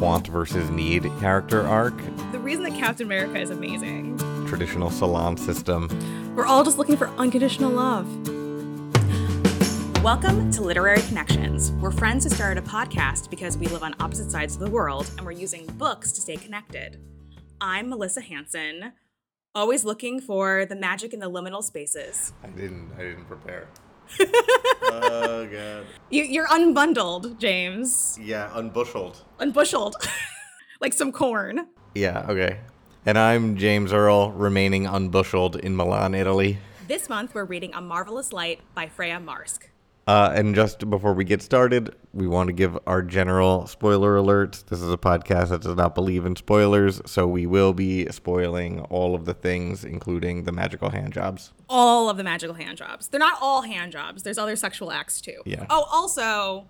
want versus need character arc. The reason that Captain America is amazing. Traditional salon system. We're all just looking for unconditional love. Welcome to Literary Connections. We're friends who started a podcast because we live on opposite sides of the world and we're using books to stay connected. I'm Melissa Hansen, always looking for the magic in the liminal spaces. I didn't prepare. Oh, God. You're unbundled, James. Yeah, unbusheled. Unbusheled. Like some corn. Yeah, okay. And I'm James Earl, remaining unbusheled in Milan, Italy. This month, we're reading A Marvelous Light by Freya Marsk. And just before we get started, we want to give our general spoiler alert. This is a podcast that does not believe in spoilers, so we will be spoiling all of the things, including the magical hand jobs. All of the magical hand jobs. They're not all hand jobs. There's other sexual acts, too. Yeah. Oh, also,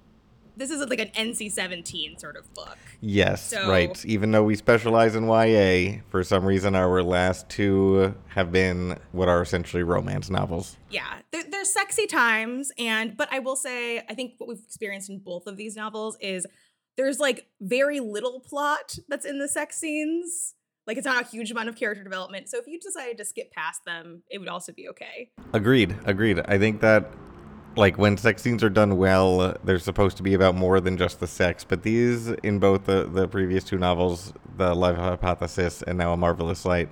this is like an NC-17 sort of book. Yes, so, right. Even though we specialize in YA, for some reason our last two have been what are essentially romance novels. Yeah, they're sexy times, but I will say, I think what we've experienced in both of these novels is there's like very little plot that's in the sex scenes. Like, it's not a huge amount of character development, so if you decided to skip past them, it would also be okay. Agreed. I think that like when sex scenes are done well, they're supposed to be about more than just the sex. But these, in both the previous two novels, The Love Hypothesis and now A Marvelous Light,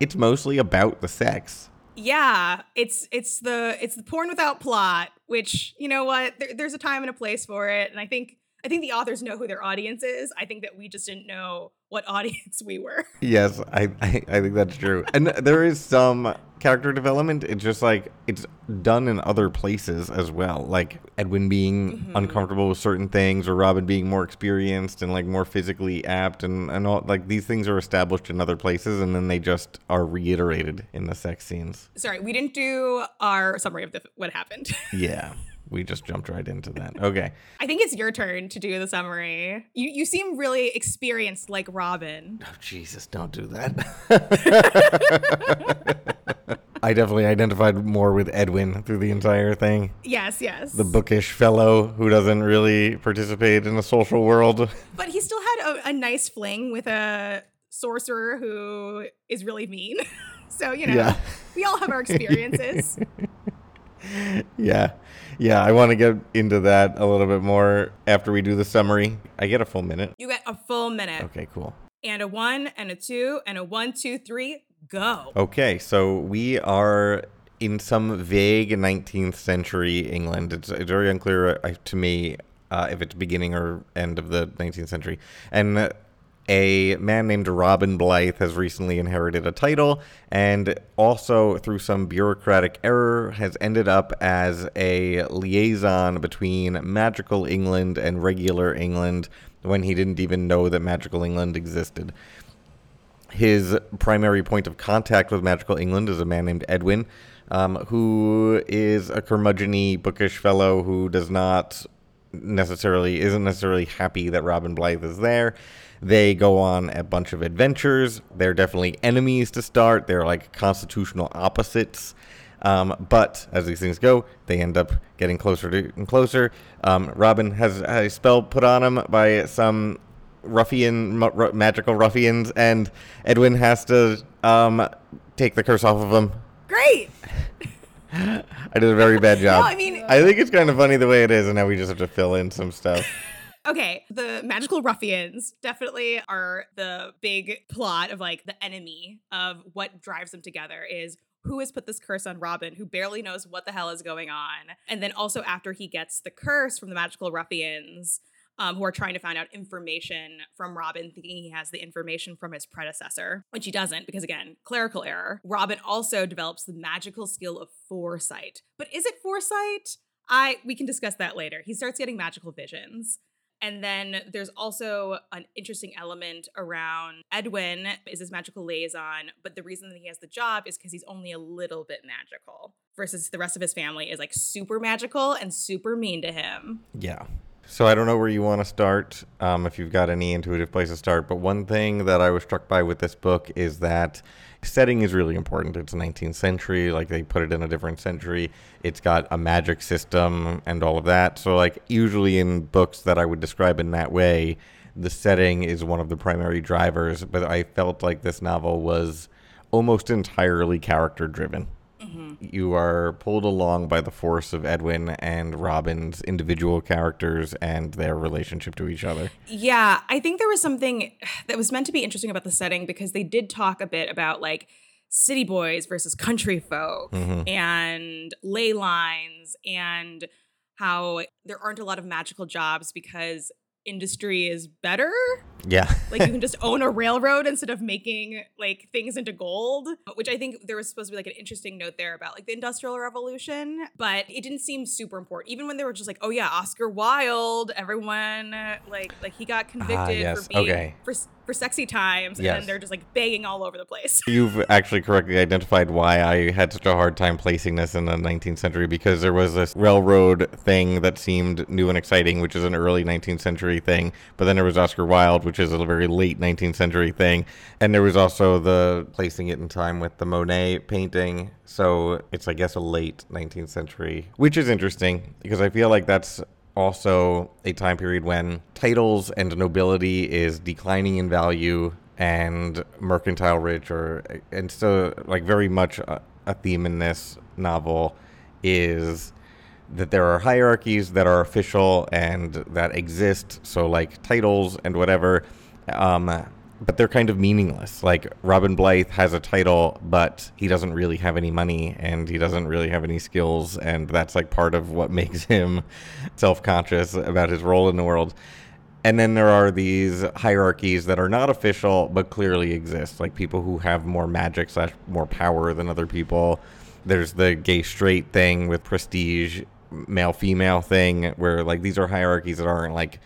it's mostly about the sex. Yeah, it's the porn without plot, which, you know what, there's a time and a place for it. And I think the authors know who their audience is. I think that we just didn't know what audience we were. Yes, I think that's true. And there is some character development. It's just like it's done in other places as well. Like Edwin being uncomfortable with certain things, or Robin being more experienced and like more physically apt and all, like these things are established in other places and then they just are reiterated in the sex scenes. Sorry, we didn't do our summary of what happened. Yeah. We just jumped right into that. Okay. I think it's your turn to do the summary. You seem really experienced, like Robin. Oh, Jesus, don't do that. I definitely identified more with Edwin through the entire thing. Yes. The bookish fellow who doesn't really participate in the social world. But he still had a nice fling with a sorcerer who is really mean. So, you know, We all have our experiences. Yeah, I want to get into that a little bit more after we do the summary. I get a full minute. You get a full minute. Okay, cool. And a 1 and a 2 and a 1, 2, 3, go. Okay, so we are in some vague 19th century England. It's very unclear to me if it's beginning or end of the 19th century. And a man named Robin Blythe has recently inherited a title and also through some bureaucratic error has ended up as a liaison between magical England and regular England when he didn't even know that magical England existed. His primary point of contact with magical England is a man named Edwin, who is a curmudgeon-y, bookish fellow who isn't necessarily happy that Robin Blythe is there. They go on a bunch of adventures. They're definitely enemies to start. They're like constitutional opposites. But as these things go, they end up getting closer and closer. Robin has a spell put on him by some magical ruffians, and Edwin has to take the curse off of him. Great! I did a very bad job. No, I think it's kind of funny the way it is, and now we just have to fill in some stuff. Okay, the magical ruffians definitely are the big plot of like the enemy of what drives them together is who has put this curse on Robin, who barely knows what the hell is going on. And then also after he gets the curse from the magical ruffians, who are trying to find out information from Robin, thinking he has the information from his predecessor, which he doesn't because, again, clerical error. Robin also develops the magical skill of foresight. But is it foresight? We can discuss that later. He starts getting magical visions. And then there's also an interesting element around Edwin is his magical liaison, but the reason that he has the job is because he's only a little bit magical versus the rest of his family is like super magical and super mean to him. Yeah. So I don't know where you want to start, if you've got any intuitive place to start, but one thing that I was struck by with this book is that setting is really important. It's 19th century, like they put it in a different century. It's got a magic system and all of that. So like usually in books that I would describe in that way, the setting is one of the primary drivers, but I felt like this novel was almost entirely character-driven. Mm-hmm. You are pulled along by the force of Edwin and Robin's individual characters and their relationship to each other. Yeah, I think there was something that was meant to be interesting about the setting, because they did talk a bit about, like, city boys versus country folk, mm-hmm. and ley lines, and how there aren't a lot of magical jobs because industry is better. Yeah. Like, you can just own a railroad instead of making, like, things into gold, which I think there was supposed to be, like, an interesting note there about, like, the Industrial Revolution, but it didn't seem super important. Even when they were just like, oh yeah, Oscar Wilde, everyone, like he got convicted for being for sexy times, and then they're just, like, banging all over the place. You've actually correctly identified why I had such a hard time placing this in the 19th century, because there was this railroad thing that seemed new and exciting, which is an early 19th century thing, but then there was Oscar Wilde, which is a very late 19th century thing, and there was also the placing it in time with the Monet painting, so it's, I guess, a late 19th century, which is interesting, because I feel like that's also a time period when titles and nobility is declining in value and mercantile rich, and so, like, very much a theme in this novel is that there are hierarchies that are official and that exist, so, like, titles and whatever, but they're kind of meaningless. Like, Robin Blythe has a title, but he doesn't really have any money, and he doesn't really have any skills, and that's, like, part of what makes him self-conscious about his role in the world. And then there are these hierarchies that are not official, but clearly exist, like people who have more magic / more power than other people. There's the gay-straight thing with prestige, male-female thing, where, like, these are hierarchies that aren't, like,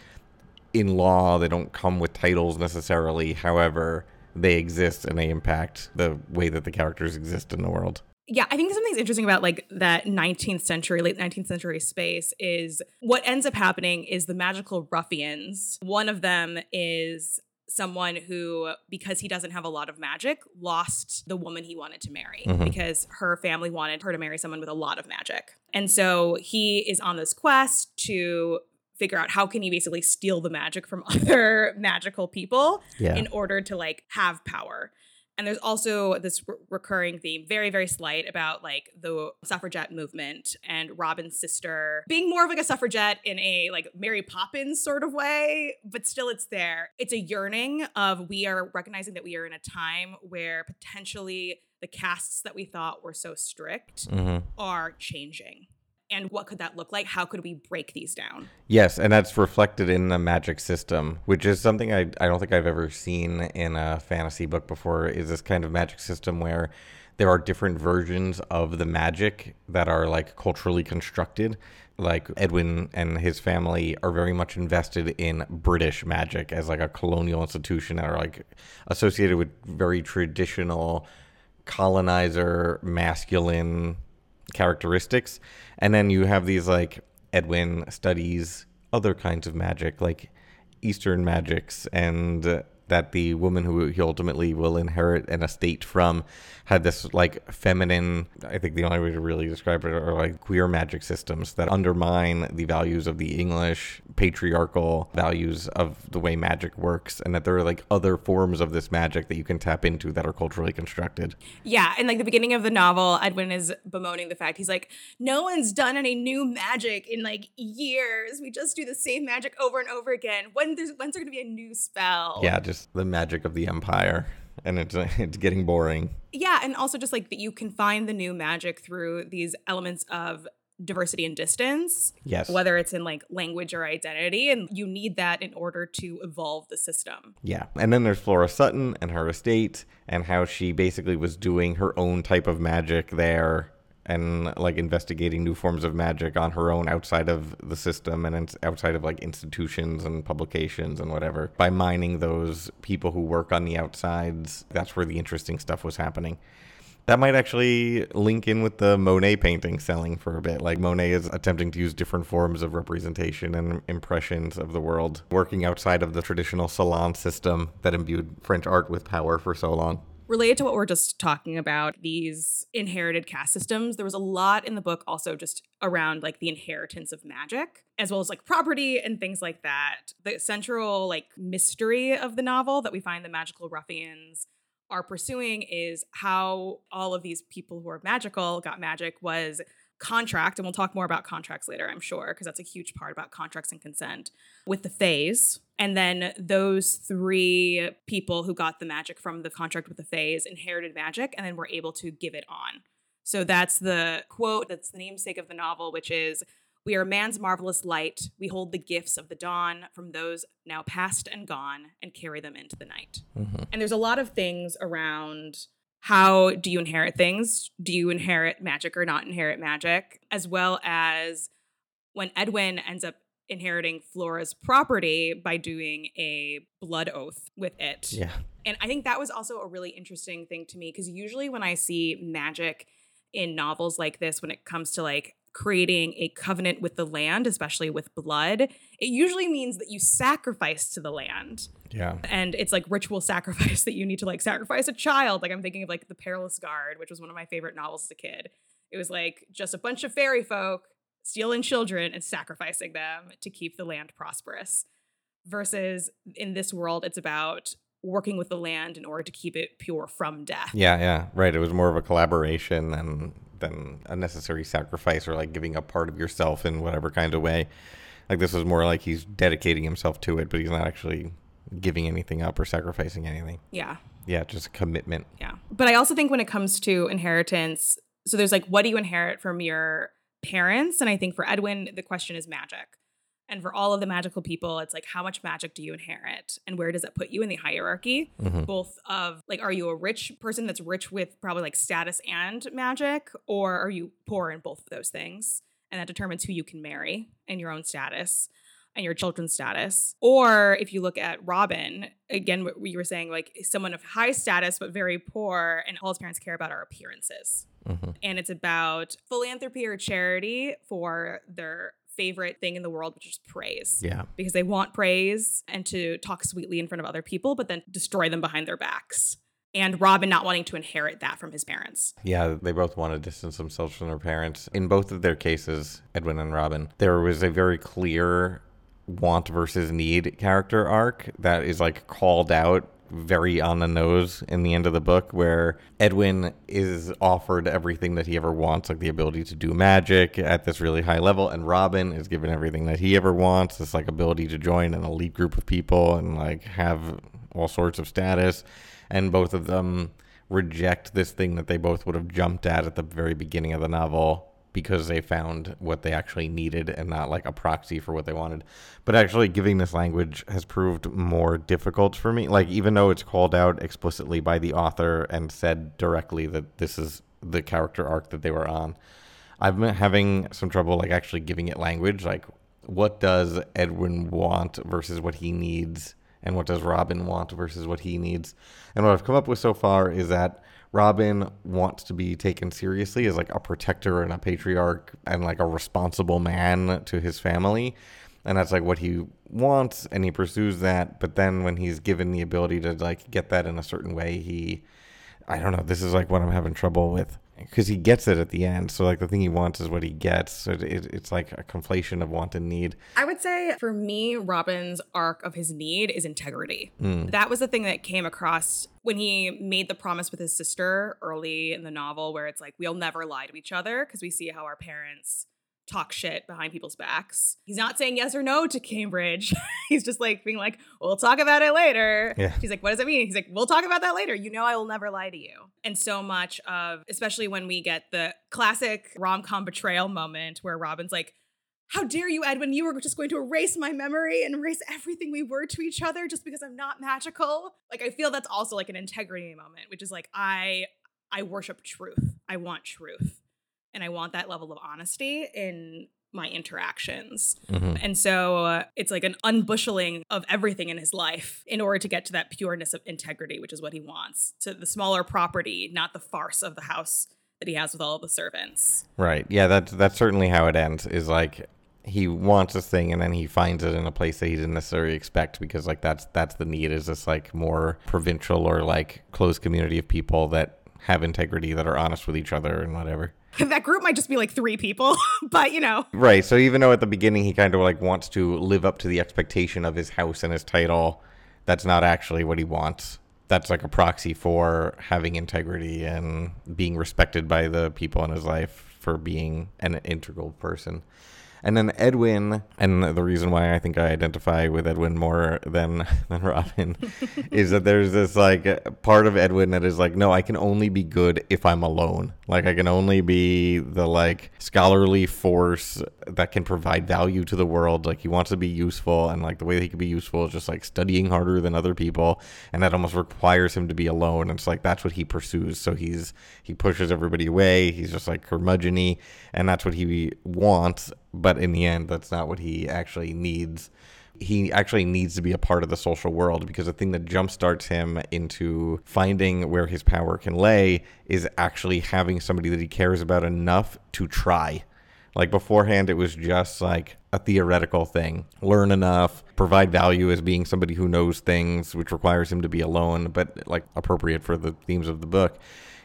in law, they don't come with titles necessarily. However, they exist and they impact the way that the characters exist in the world. Yeah, I think something's interesting about, like, that 19th century, late 19th century space is what ends up happening is the magical ruffians. One of them is someone who, because he doesn't have a lot of magic, lost the woman he wanted to marry, mm-hmm. because her family wanted her to marry someone with a lot of magic. And so he is on this quest to figure out how can he basically steal the magic from other magical people in order to, like, have power. And there's also this recurring theme, very, very slight, about, like, the suffragette movement and Robin's sister being more of, like, a suffragette in a, like, Mary Poppins sort of way, but still it's there. It's a yearning of, we are recognizing that we are in a time where potentially the castes that we thought were so strict mm-hmm. are changing. And what could that look like? How could we break these down? Yes, and that's reflected in the magic system, which is something I don't think I've ever seen in a fantasy book before, is this kind of magic system where there are different versions of the magic that are, like, culturally constructed. Like, Edwin and his family are very much invested in British magic as, like, a colonial institution that are, like, associated with very traditional colonizer masculine characteristics. And then you have these, like, Edwin studies other kinds of magic, like Eastern magics, and that the woman who he ultimately will inherit an estate from had this, like, feminine, I think the only way to really describe it are, like, queer magic systems that undermine the values of the English patriarchal values of the way magic works, and that there are, like, other forms of this magic that you can tap into that are culturally constructed. Yeah, and, like, the beginning of the novel, Edwin is bemoaning the fact, he's like, no one's done any new magic in, like, years. We just do the same magic over and over again. When's there gonna be a new spell? Yeah, just the magic of the empire, and it's getting boring. Yeah, and also just, like, that you can find the new magic through these elements of diversity and distance. Yes. Whether it's in, like, language or identity, and you need that in order to evolve the system. Yeah. And then there's Flora Sutton and her estate and how she basically was doing her own type of magic there and, like, investigating new forms of magic on her own outside of the system and outside of, like, institutions and publications and whatever. By mining those people who work on the outsides, that's where the interesting stuff was happening. That might actually link in with the Monet painting selling for a bit. Like, Monet is attempting to use different forms of representation and impressions of the world, working outside of the traditional salon system that imbued French art with power for so long. related to what we're just talking about, these inherited caste systems, there was a lot in the book also just around like the inheritance of magic, as well as like property and things like that. The central like mystery of the novel that we find the magical ruffians are pursuing is how all of these people who are magical got magic was contract, and we'll talk more about contracts later, I'm sure, because that's a huge part about contracts and consent, with the Fays. And then those three people who got the magic from the contract with the Fays inherited magic and then were able to give it on. So that's the quote, that's the namesake of the novel, which is, "We are man's marvelous light. We hold the gifts of the dawn from those now past and gone and carry them into the night." Mm-hmm. And there's a lot of things around how do you inherit things? Do you inherit magic or not inherit magic? As well as when Edwin ends up inheriting Flora's property by doing a blood oath with it. Yeah. And I think that was also a really interesting thing to me, because usually when I see magic in novels like this, when it comes to like creating a covenant with the land, especially with blood, it usually means that you sacrifice to the land. Yeah. And it's like ritual sacrifice that you need to like sacrifice a child. Like I'm thinking of like The Perilous Guard, which was one of my favorite novels as a kid. It was like just a bunch of fairy folk stealing children and sacrificing them to keep the land prosperous. Versus in this world, it's about working with the land in order to keep it pure from death. Yeah, right. It was more of a collaboration than a necessary sacrifice or like giving up part of yourself in whatever kind of way. Like this was more like he's dedicating himself to it, but he's not actually giving anything up or sacrificing anything. Yeah, just commitment. Yeah. But I also think when it comes to inheritance, so there's like, what do you inherit from your parents? And I think for Edwin, the question is magic. And for all of the magical people, it's like, how much magic do you inherit? And where does that put you in the hierarchy? Mm-hmm. Both of, like, are you a rich person that's rich with probably, like, status and magic? Or are you poor in both of those things? And that determines who you can marry and your own status and your children's status. Or if you look at Robin, again, what you were saying, like, someone of high status but very poor, and all his parents care about are appearances. Mm-hmm. And it's about philanthropy or charity for their favorite thing in the world, which is praise. Yeah. Because they want praise and to talk sweetly in front of other people, but then destroy them behind their backs. And Robin not wanting to inherit that from his parents. Yeah, they both want to distance themselves from their parents. In both of their cases, Edwin and Robin, there was a very clear want versus need character arc that is like called out very on the nose in the end of the book, where Edwin is offered everything that he ever wants, like the ability to do magic at this really high level, and Robin is given everything that he ever wants, this like ability to join an elite group of people and like have all sorts of status. And both of them reject this thing that they both would have jumped at the very beginning of the novel, because they found what they actually needed and not like a proxy for what they wanted. But actually giving this language has proved more difficult for me. Like, even though it's called out explicitly by the author and said directly that this is the character arc that they were on, I've been having some trouble like actually giving it language. Like, what does Edwin want versus what he needs? And what does Robin want versus what he needs? And what I've come up with so far is that Robin wants to be taken seriously as like a protector and a patriarch and like a responsible man to his family. And that's like what he wants, and he pursues that. But then when he's given the ability to like get that in a certain way, I don't know, this is like what I'm having trouble with, because he gets it at the end. So like the thing he wants is what he gets. So it's like a conflation of want and need. I would say for me, Robin's arc of his need is integrity. That was the thing that came across when he made the promise with his sister early in the novel, where it's like, we'll never lie to each other, because we see how our parents talk shit behind people's backs. He's not saying yes or no to Cambridge. He's just like being like, we'll talk about it later. Yeah. She's like, what does it mean? He's like, we'll talk about that later. You know, I will never lie to you. And so much of, especially when we get the classic rom-com betrayal moment where Robin's like, how dare you, Edwin? You were just going to erase my memory and erase everything we were to each other just because I'm not magical. Like, I feel that's also like an integrity moment, which is like, I worship truth. I want truth. And I want that level of honesty in my interactions. Mm-hmm. And so it's like an unbushling of everything in his life in order to get to that pureness of integrity, which is what he wants. So the smaller property, not the farce of the house that he has with all of the servants. Right. Yeah, that's certainly how it ends, is like he wants this thing and then he finds it in a place that he didn't necessarily expect, because like that's the need, is this like more provincial or like closed community of people that have integrity, that are honest with each other and whatever. That group might just be like three people, but you know. Right. So even though at the beginning he kind of like wants to live up to the expectation of his house and his title, that's not actually what he wants. That's like a proxy for having integrity and being respected by the people in his life for being an integral person. And then Edwin, and the reason why I think I identify with Edwin more than Robin, is that there's this like part of Edwin that is like, no, I can only be good if I'm alone. Like I can only be the like scholarly force that can provide value to the world. Like he wants to be useful, and like the way that he can be useful is just like studying harder than other people, and that almost requires him to be alone. And it's like that's what he pursues. So he pushes everybody away. He's just like curmudgeon-y, and that's what he wants. But in the end, that's not what he actually needs. He actually needs to be a part of the social world, because the thing that jumpstarts him into finding where his power can lay is actually having somebody that he cares about enough to try. Like beforehand, it was just like a theoretical thing. Learn enough, provide value as being somebody who knows things, which requires him to be alone, but like appropriate for the themes of the book.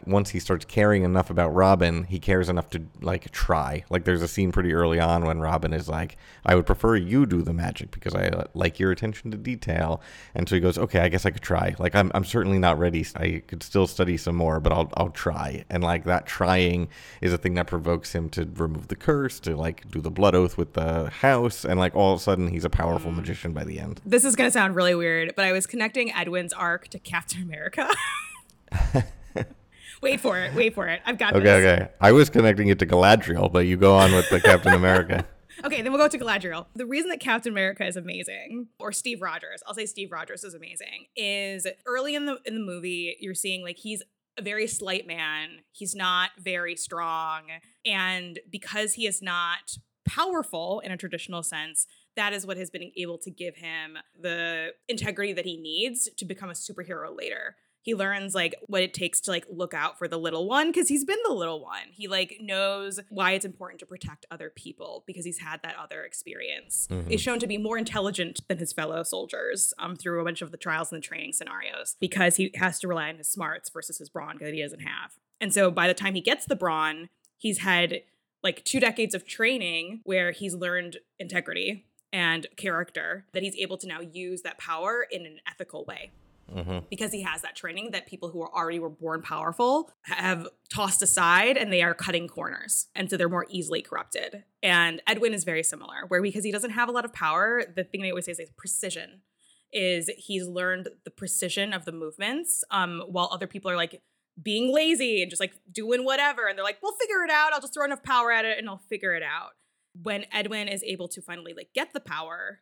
Once he starts caring enough about Robin, he cares enough to like try. Like there's a scene pretty early on when Robin is like, I would prefer you do the magic because I like your attention to detail. And so he goes, okay, I guess I could try. Like I'm certainly not ready. I could still study some more, but I'll try. And like that trying is a thing that provokes him to remove the curse, to like do the blood oath with the house. And like all of a sudden he's a powerful magician by the end. This is going to sound really weird, but I was connecting Edwin's arc to Captain America. Wait for it. I've got this. Okay. I was connecting it to Galadriel, but you go on with the Captain America. Okay, then we'll go to Galadriel. The reason that Captain America is amazing, or Steve Rogers, I'll say Steve Rogers is amazing, is early in the movie, you're seeing like he's a very slight man. He's not very strong. And because he is not powerful in a traditional sense, that is what has been able to give him the integrity that he needs to become a superhero later. He learns like what it takes to like look out for the little one, because he's been the little one. He like knows why it's important to protect other people because he's had that other experience. Mm-hmm. He's shown to be more intelligent than his fellow soldiers through a bunch of the trials and the training scenarios, because he has to rely on his smarts versus his brawn that he doesn't have. And so by the time he gets the brawn, he's had like 2 decades of training where he's learned integrity and character, that he's able to now use that power in an ethical way. Mm-hmm. Because he has that training that people who were born powerful have tossed aside, and they are cutting corners. And so they're more easily corrupted. And Edwin is very similar, where because he doesn't have a lot of power, the thing they always say is precision, is he's learned the precision of the movements while other people are like being lazy and just like doing whatever. And they're like, we'll figure it out. I'll just throw enough power at it and I'll figure it out. When Edwin is able to finally like get the power,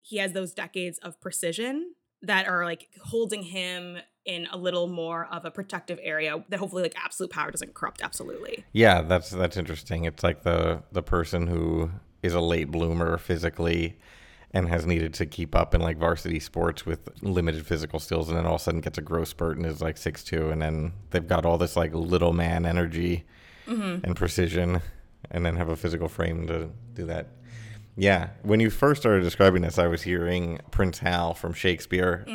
he has those decades of precision that are like holding him in a little more of a protective area that hopefully like absolute power doesn't corrupt absolutely. Yeah, that's interesting. It's like the person who is a late bloomer physically and has needed to keep up in like varsity sports with limited physical skills, and then all of a sudden gets a growth spurt and is like 6'2", and then they've got all this like little man energy and precision, and then have a physical frame to do that. Yeah. When you first started describing this, I was hearing Prince Hal from Shakespeare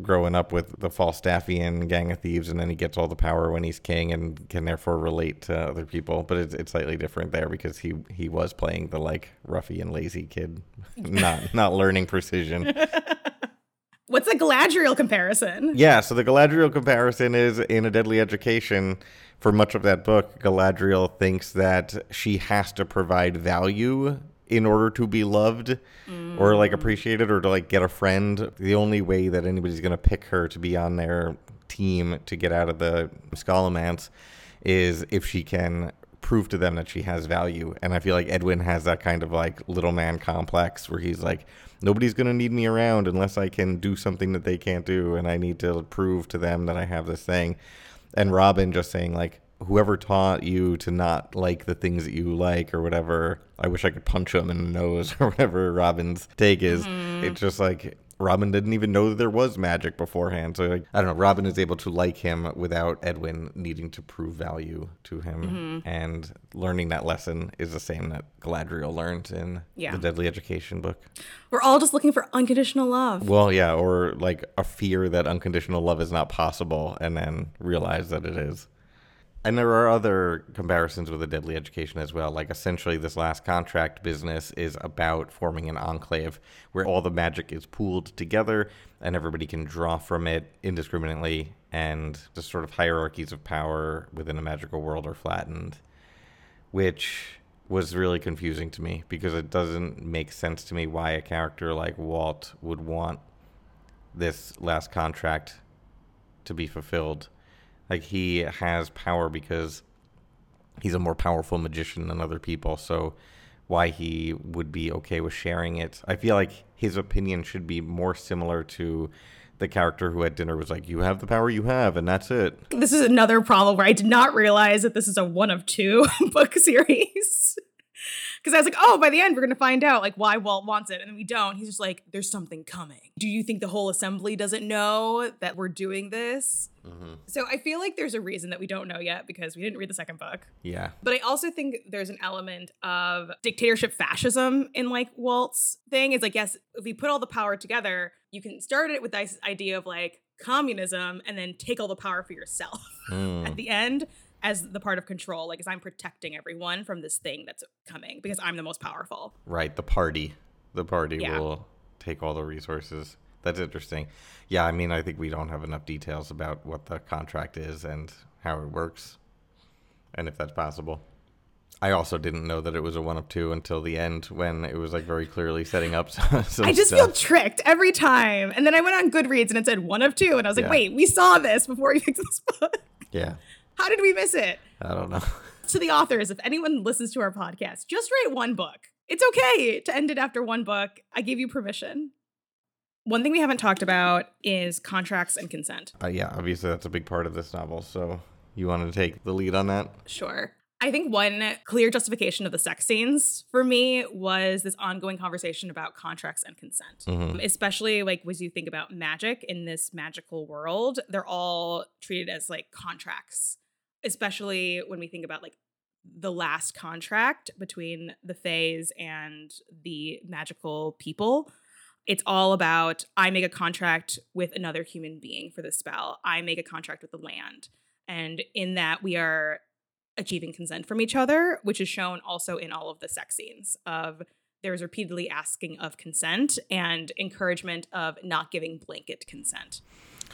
growing up with the Falstaffian gang of thieves, and then he gets all the power when he's king and can therefore relate to other people. But it's slightly different there, because he was playing the like roughy and lazy kid, not learning precision. What's the Galadriel comparison? Yeah, so the Galadriel comparison is in A Deadly Education. For much of that book, Galadriel thinks that she has to provide value in order to be loved or like appreciated or to like get a friend. The only way that anybody's going to pick her to be on their team to get out of the Scholomance is if she can prove to them that she has value. And I feel like Edwin has that kind of like little man complex where he's like, nobody's going to need me around unless I can do something that they can't do, and I need to prove to them that I have this thing. And Robin just saying like, whoever taught you to not like the things that you like or whatever, I wish I could punch him in the nose, or whatever Robin's take is. It's just like Robin didn't even know there was magic beforehand. So, like, I don't know, Robin is able to like him without Edwin needing to prove value to him. Mm-hmm. And learning that lesson is the same that Galadriel learned in the Deadly Education book. We're all just looking for unconditional love. Well, yeah, or like a fear that unconditional love is not possible and then realize that it is. And there are other comparisons with A Deadly Education as well. Like, essentially, this last contract business is about forming an enclave where all the magic is pooled together and everybody can draw from it indiscriminately, and the sort of hierarchies of power within a magical world are flattened, which was really confusing to me because it doesn't make sense to me why a character like Walt would want this last contract to be fulfilled. Like, he has power because he's a more powerful magician than other people, so why he would be okay with sharing it. I feel like his opinion should be more similar to the character who at dinner was like, you have the power you have, and that's it. This is another problem where I did not realize that this is a one of two book series. Because I was like, oh, by the end, we're going to find out, like, why Walt wants it. And then we don't. He's just like, there's something coming. Do you think the whole assembly doesn't know that we're doing this? Mm-hmm. So I feel like there's a reason that we don't know yet because we didn't read the second book. Yeah. But I also think there's an element of dictatorship fascism in, like, Walt's thing. It's like, yes, if we put all the power together, you can start it with this idea of, like, communism and then take all the power for yourself at the end. As the part of control, like, as I'm protecting everyone from this thing that's coming because I'm the most powerful. Right, the party will take all the resources. That's interesting. Yeah, I mean, I think we don't have enough details about what the contract is and how it works and if that's possible. I also didn't know that it was a one of two until the end when it was, like, very clearly setting up some I just feel tricked every time. And then I went on Goodreads and it said one of two. And I was like, wait, we saw this before you picked this book. Yeah. How did we miss it? I don't know. To the authors, if anyone listens to our podcast, just write one book. It's okay to end it after one book. I give you permission. One thing we haven't talked about is contracts and consent. Yeah, obviously that's a big part of this novel. So you want to take the lead on that? Sure. I think one clear justification of the sex scenes for me was this ongoing conversation about contracts and consent, especially, like, as you think about magic in this magical world, they're all treated as, like, contracts. Especially when we think about, like, the last contract between the Fays and the magical people. It's all about, I make a contract with another human being for this spell. I make a contract with the land. And in that, we are achieving consent from each other, which is shown also in all of the sex scenes of there's repeatedly asking of consent and encouragement of not giving blanket consent.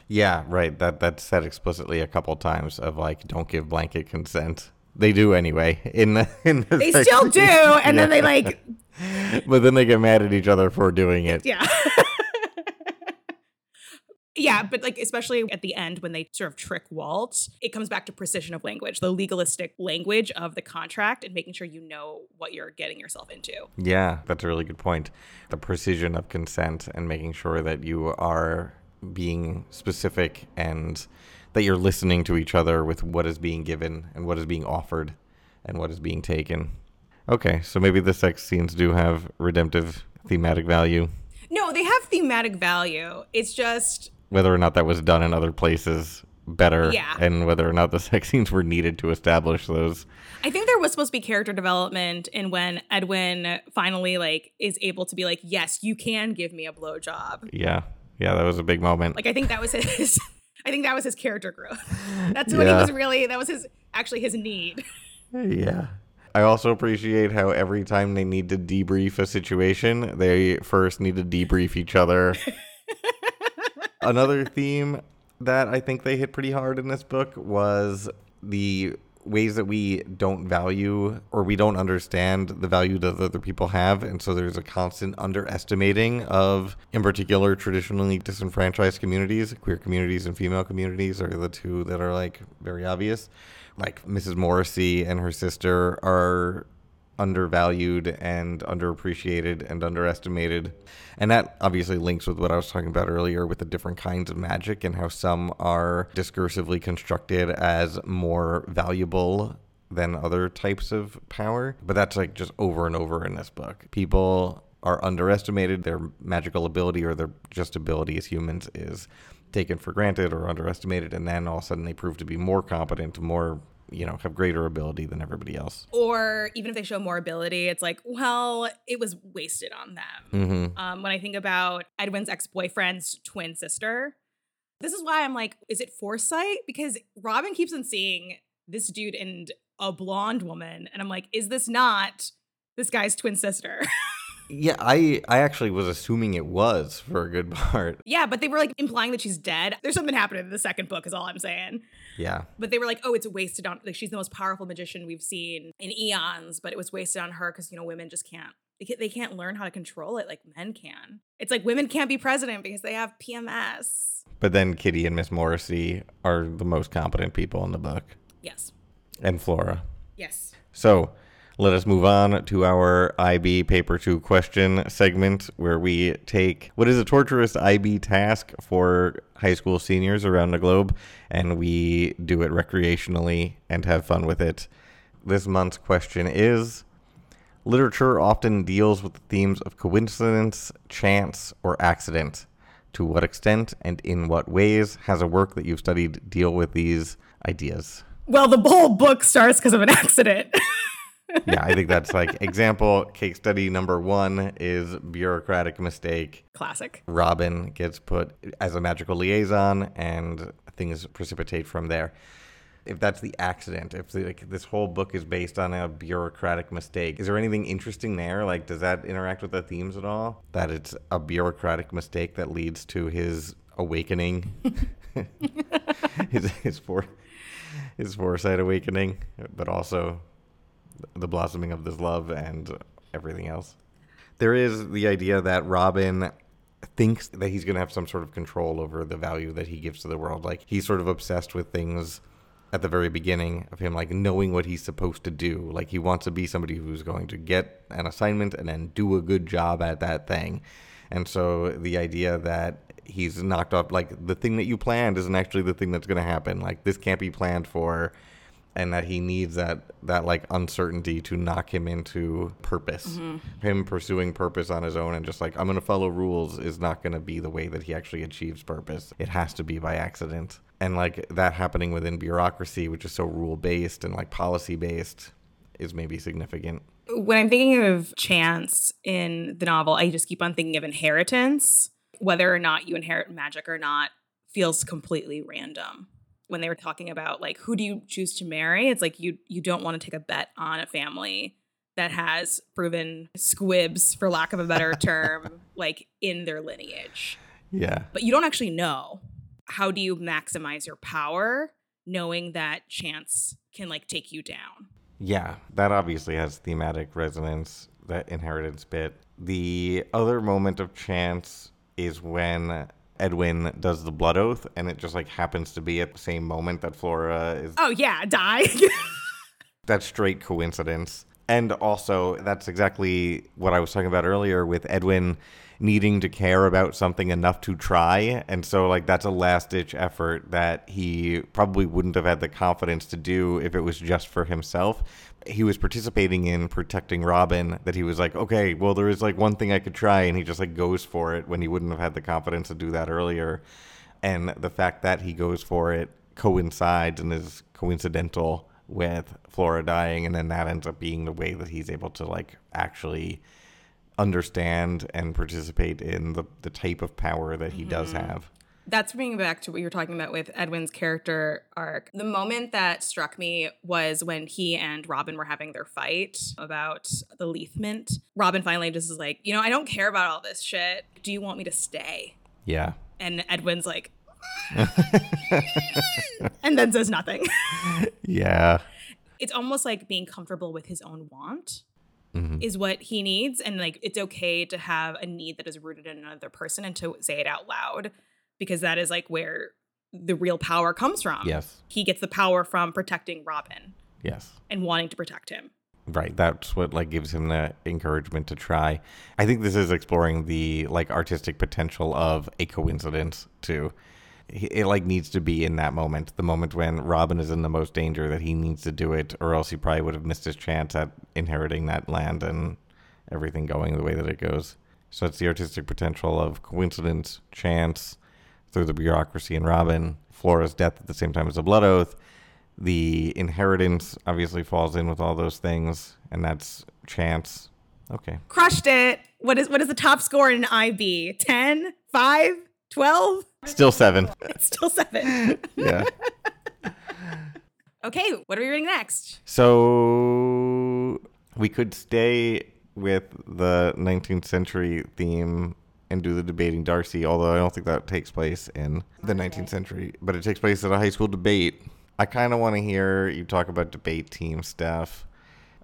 Yeah, right. That's said explicitly a couple times of, like, don't give blanket consent. They do anyway. In the they sex still do, and then they, like... But then they get mad at each other for doing it. Yeah. Yeah, but, like, especially at the end when they sort of trick Walt, it comes back to precision of language, the legalistic language of the contract and making sure you know what you're getting yourself into. Yeah, that's a really good point. The precision of consent and making sure that you are being specific and that you're listening to each other with what is being given and what is being offered and what is being taken. Okay, so maybe the sex scenes do have redemptive thematic value. No, they have thematic value. It's just... whether or not that was done in other places better and whether or not the sex scenes were needed to establish those. I think there was supposed to be character development in when Edwin finally, like, is able to be like, yes, you can give me a blowjob. Yeah. Yeah, that was a big moment. Like, I think that was his character growth. That's when he was really, that was his need. Yeah. I also appreciate how every time they need to debrief a situation, they first need to debrief each other. Another theme that I think they hit pretty hard in this book was the ways that we don't value or we don't understand the value that other people have. And so there's a constant underestimating of, in particular, traditionally disenfranchised communities. Queer communities and female communities are the two that are, like, very obvious. Like, Mrs. Morrissey and her sister are undervalued and underappreciated and underestimated. And that obviously links with what I was talking about earlier with the different kinds of magic and how some are discursively constructed as more valuable than other types of power. But that's, like, just over and over in this book. People are underestimated. Their magical ability or their just ability as humans is taken for granted or underestimated, and then all of a sudden they prove to be more competent, more, you know, have greater ability than everybody else. Or even if they show more ability, it's like, well, it was wasted on them. Mm-hmm. When I think about Edwin's ex-boyfriend's twin sister, this is why I'm like, is it foresight? Because Robin keeps on seeing this dude and a blonde woman, and I'm like, is this not this guy's twin sister? Yeah, I actually was assuming it was for a good part. Yeah, but they were like implying that she's dead. There's something happening in the second book is all I'm saying. Yeah. But they were like, oh, it's wasted on, like, she's the most powerful magician we've seen in eons, but it was wasted on her because, you know, women just can't. They can't learn how to control it like men can. It's like women can't be president because they have PMS. But then Kitty and Miss Morrissey are the most competent people in the book. Yes. And Flora. Yes. So let us move on to our IB Paper 2 question segment, where we take what is a torturous IB task for high school seniors around the globe, and we do it recreationally and have fun with it. This month's question is, literature often deals with the themes of coincidence, chance, or accident. To what extent and in what ways has a work that you've studied deal with these ideas? Well, the whole book starts because of an accident. Yeah, I think that's like example case study number one is bureaucratic mistake. Classic. Robin gets put as a magical liaison and things precipitate from there. If that's the accident, if like this whole book is based on a bureaucratic mistake, is there anything interesting there? Like, does that interact with the themes at all? That it's a bureaucratic mistake that leads to his awakening, his foresight awakening, but also the blossoming of this love and everything else. There is the idea that Robin thinks that he's going to have some sort of control over the value that he gives to the world. Like, he's sort of obsessed with things at the very beginning of him, like, knowing what he's supposed to do. Like, he wants to be somebody who's going to get an assignment and then do a good job at that thing. And so the idea that he's knocked off, like, the thing that you planned isn't actually the thing that's going to happen. Like, this can't be planned for. And that he needs that like uncertainty to knock him into purpose. Mm-hmm. Him pursuing purpose on his own and just like, I'm going to follow rules is not going to be the way that he actually achieves purpose. It has to be by accident. And like that happening within bureaucracy, which is so rule-based and like policy-based, is maybe significant. When I'm thinking of chance in the novel, I just keep on thinking of inheritance. Whether or not you inherit magic or not feels completely random. When they were talking about, like, who do you choose to marry? It's like you don't want to take a bet on a family that has proven squibs, for lack of a better term, like, in their lineage. Yeah. But you don't actually know. How do you maximize your power knowing that chance can, like, take you down? Yeah, that obviously has thematic resonance, that inheritance bit. The other moment of chance is when Edwin does the blood oath, and it just like happens to be at the same moment that Flora is. Oh yeah, die. That's straight coincidence. And also, that's exactly what I was talking about earlier with Edwin needing to care about something enough to try. And so like that's a last-ditch effort that he probably wouldn't have had the confidence to do if it was just for himself. He was participating in protecting Robin, that he was like, okay, well, there is like one thing I could try. And he just like goes for it when he wouldn't have had the confidence to do that earlier. And the fact that he goes for it coincides and is coincidental with Flora dying, and then that ends up being the way that he's able to like actually understand and participate in the type of power that he mm-hmm. does have. That's bringing back to what you were talking about with Edwin's character arc. The moment that struck me was when he and Robin were having their fight about the Leith Mint. Robin finally just is like, you know, I don't care about all this shit. Do you want me to stay? Yeah. And Edwin's like, and then says nothing. Yeah. It's almost like being comfortable with his own want mm-hmm. is what he needs. And like, it's okay to have a need that is rooted in another person and to say it out loud, because that is like where the real power comes from. Yes. He gets the power from protecting Robin. Yes. And wanting to protect him. Right. That's what like gives him the encouragement to try. I think this is exploring the like artistic potential of a coincidence too. It like needs to be in that moment, the moment when Robin is in the most danger, that he needs to do it, or else he probably would have missed his chance at inheriting that land and everything going the way that it goes. So it's the artistic potential of coincidence, chance, through the bureaucracy and Robin, Flora's death at the same time as the blood oath. The inheritance obviously falls in with all those things, and that's chance. Okay. Crushed it. What is the top score in an IB? 10? 5? 12? Still 7. It's still 7. Yeah. Okay, what are we reading next? So we could stay with the 19th century theme and do the Debating Darcy, although I don't think that takes place in the 19th century, but it takes place at a high school debate. I kind of want to hear you talk about debate team stuff.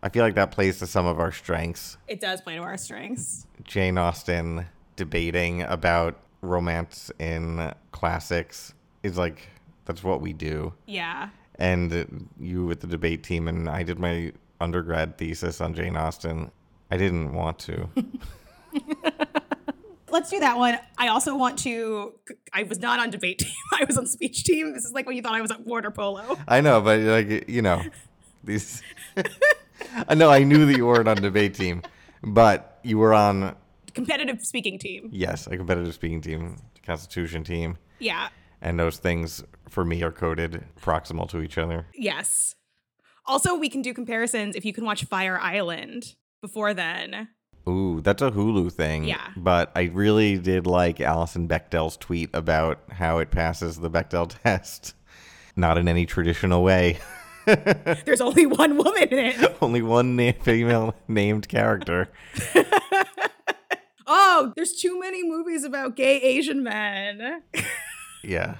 I feel like that plays to some of our strengths. It does play to our strengths. Jane Austen debating about romance in classics is like, that's what we do. Yeah. And you with the debate team, and I did my undergrad thesis on Jane Austen. I didn't want to. Let's do that one. I also want to, I was not on debate team. I was on speech team. This is like when you thought I was at water polo. I know, but like, you know, these, I know I knew that you weren't on debate team, but you were on. Competitive speaking team. Yes, a competitive speaking team, constitution team. Yeah. And those things for me are coded proximal to each other. Yes. Also, we can do comparisons if you can watch Fire Island before then. Ooh, that's a Hulu thing. Yeah. But I really did like Alison Bechdel's tweet about how it passes the Bechdel test. Not in any traditional way. There's only one woman in it. Only one female named character. Oh, there's too many movies about gay Asian men. Yeah.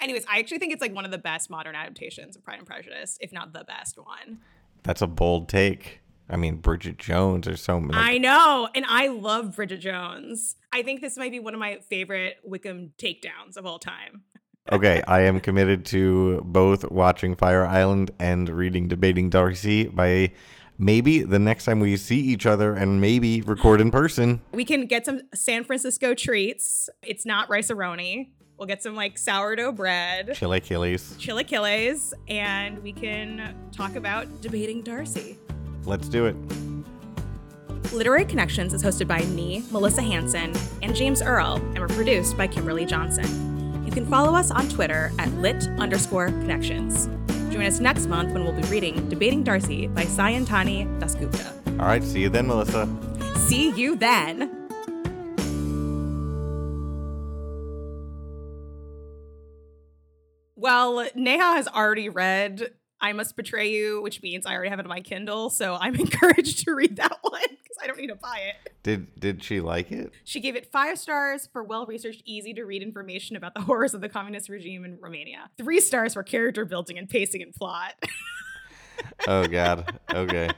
Anyways, I actually think it's like one of the best modern adaptations of Pride and Prejudice, if not the best one. That's a bold take. I mean, Bridget Jones, there's so many. I know, and I love Bridget Jones. I think this might be one of my favorite Wickham takedowns of all time. Okay, I am committed to both watching Fire Island and reading Debating Darcy by maybe the next time we see each other and maybe record in person. We can get some San Francisco treats. It's not rice-a-roni. We'll get some like sourdough bread. Chilaquiles. And we can talk about Debating Darcy. Let's do it. Literary Connections is hosted by me, Melissa Hansen, and James Earl, and we're produced by Kimberly Johnson. You can follow us on Twitter at lit_connections. Join us next month when we'll be reading Debating Darcy by Sayantani Dasgupta. All right, see you then, Melissa. See you then. Well, Neha has already read I Must Betray You, which means I already have it on my Kindle, so I'm encouraged to read that one because I don't need to buy it. Did she like it? She gave it 5 stars for well-researched, easy-to-read information about the horrors of the communist regime in Romania. 3 stars for character building and pacing and plot. Oh, God. Okay.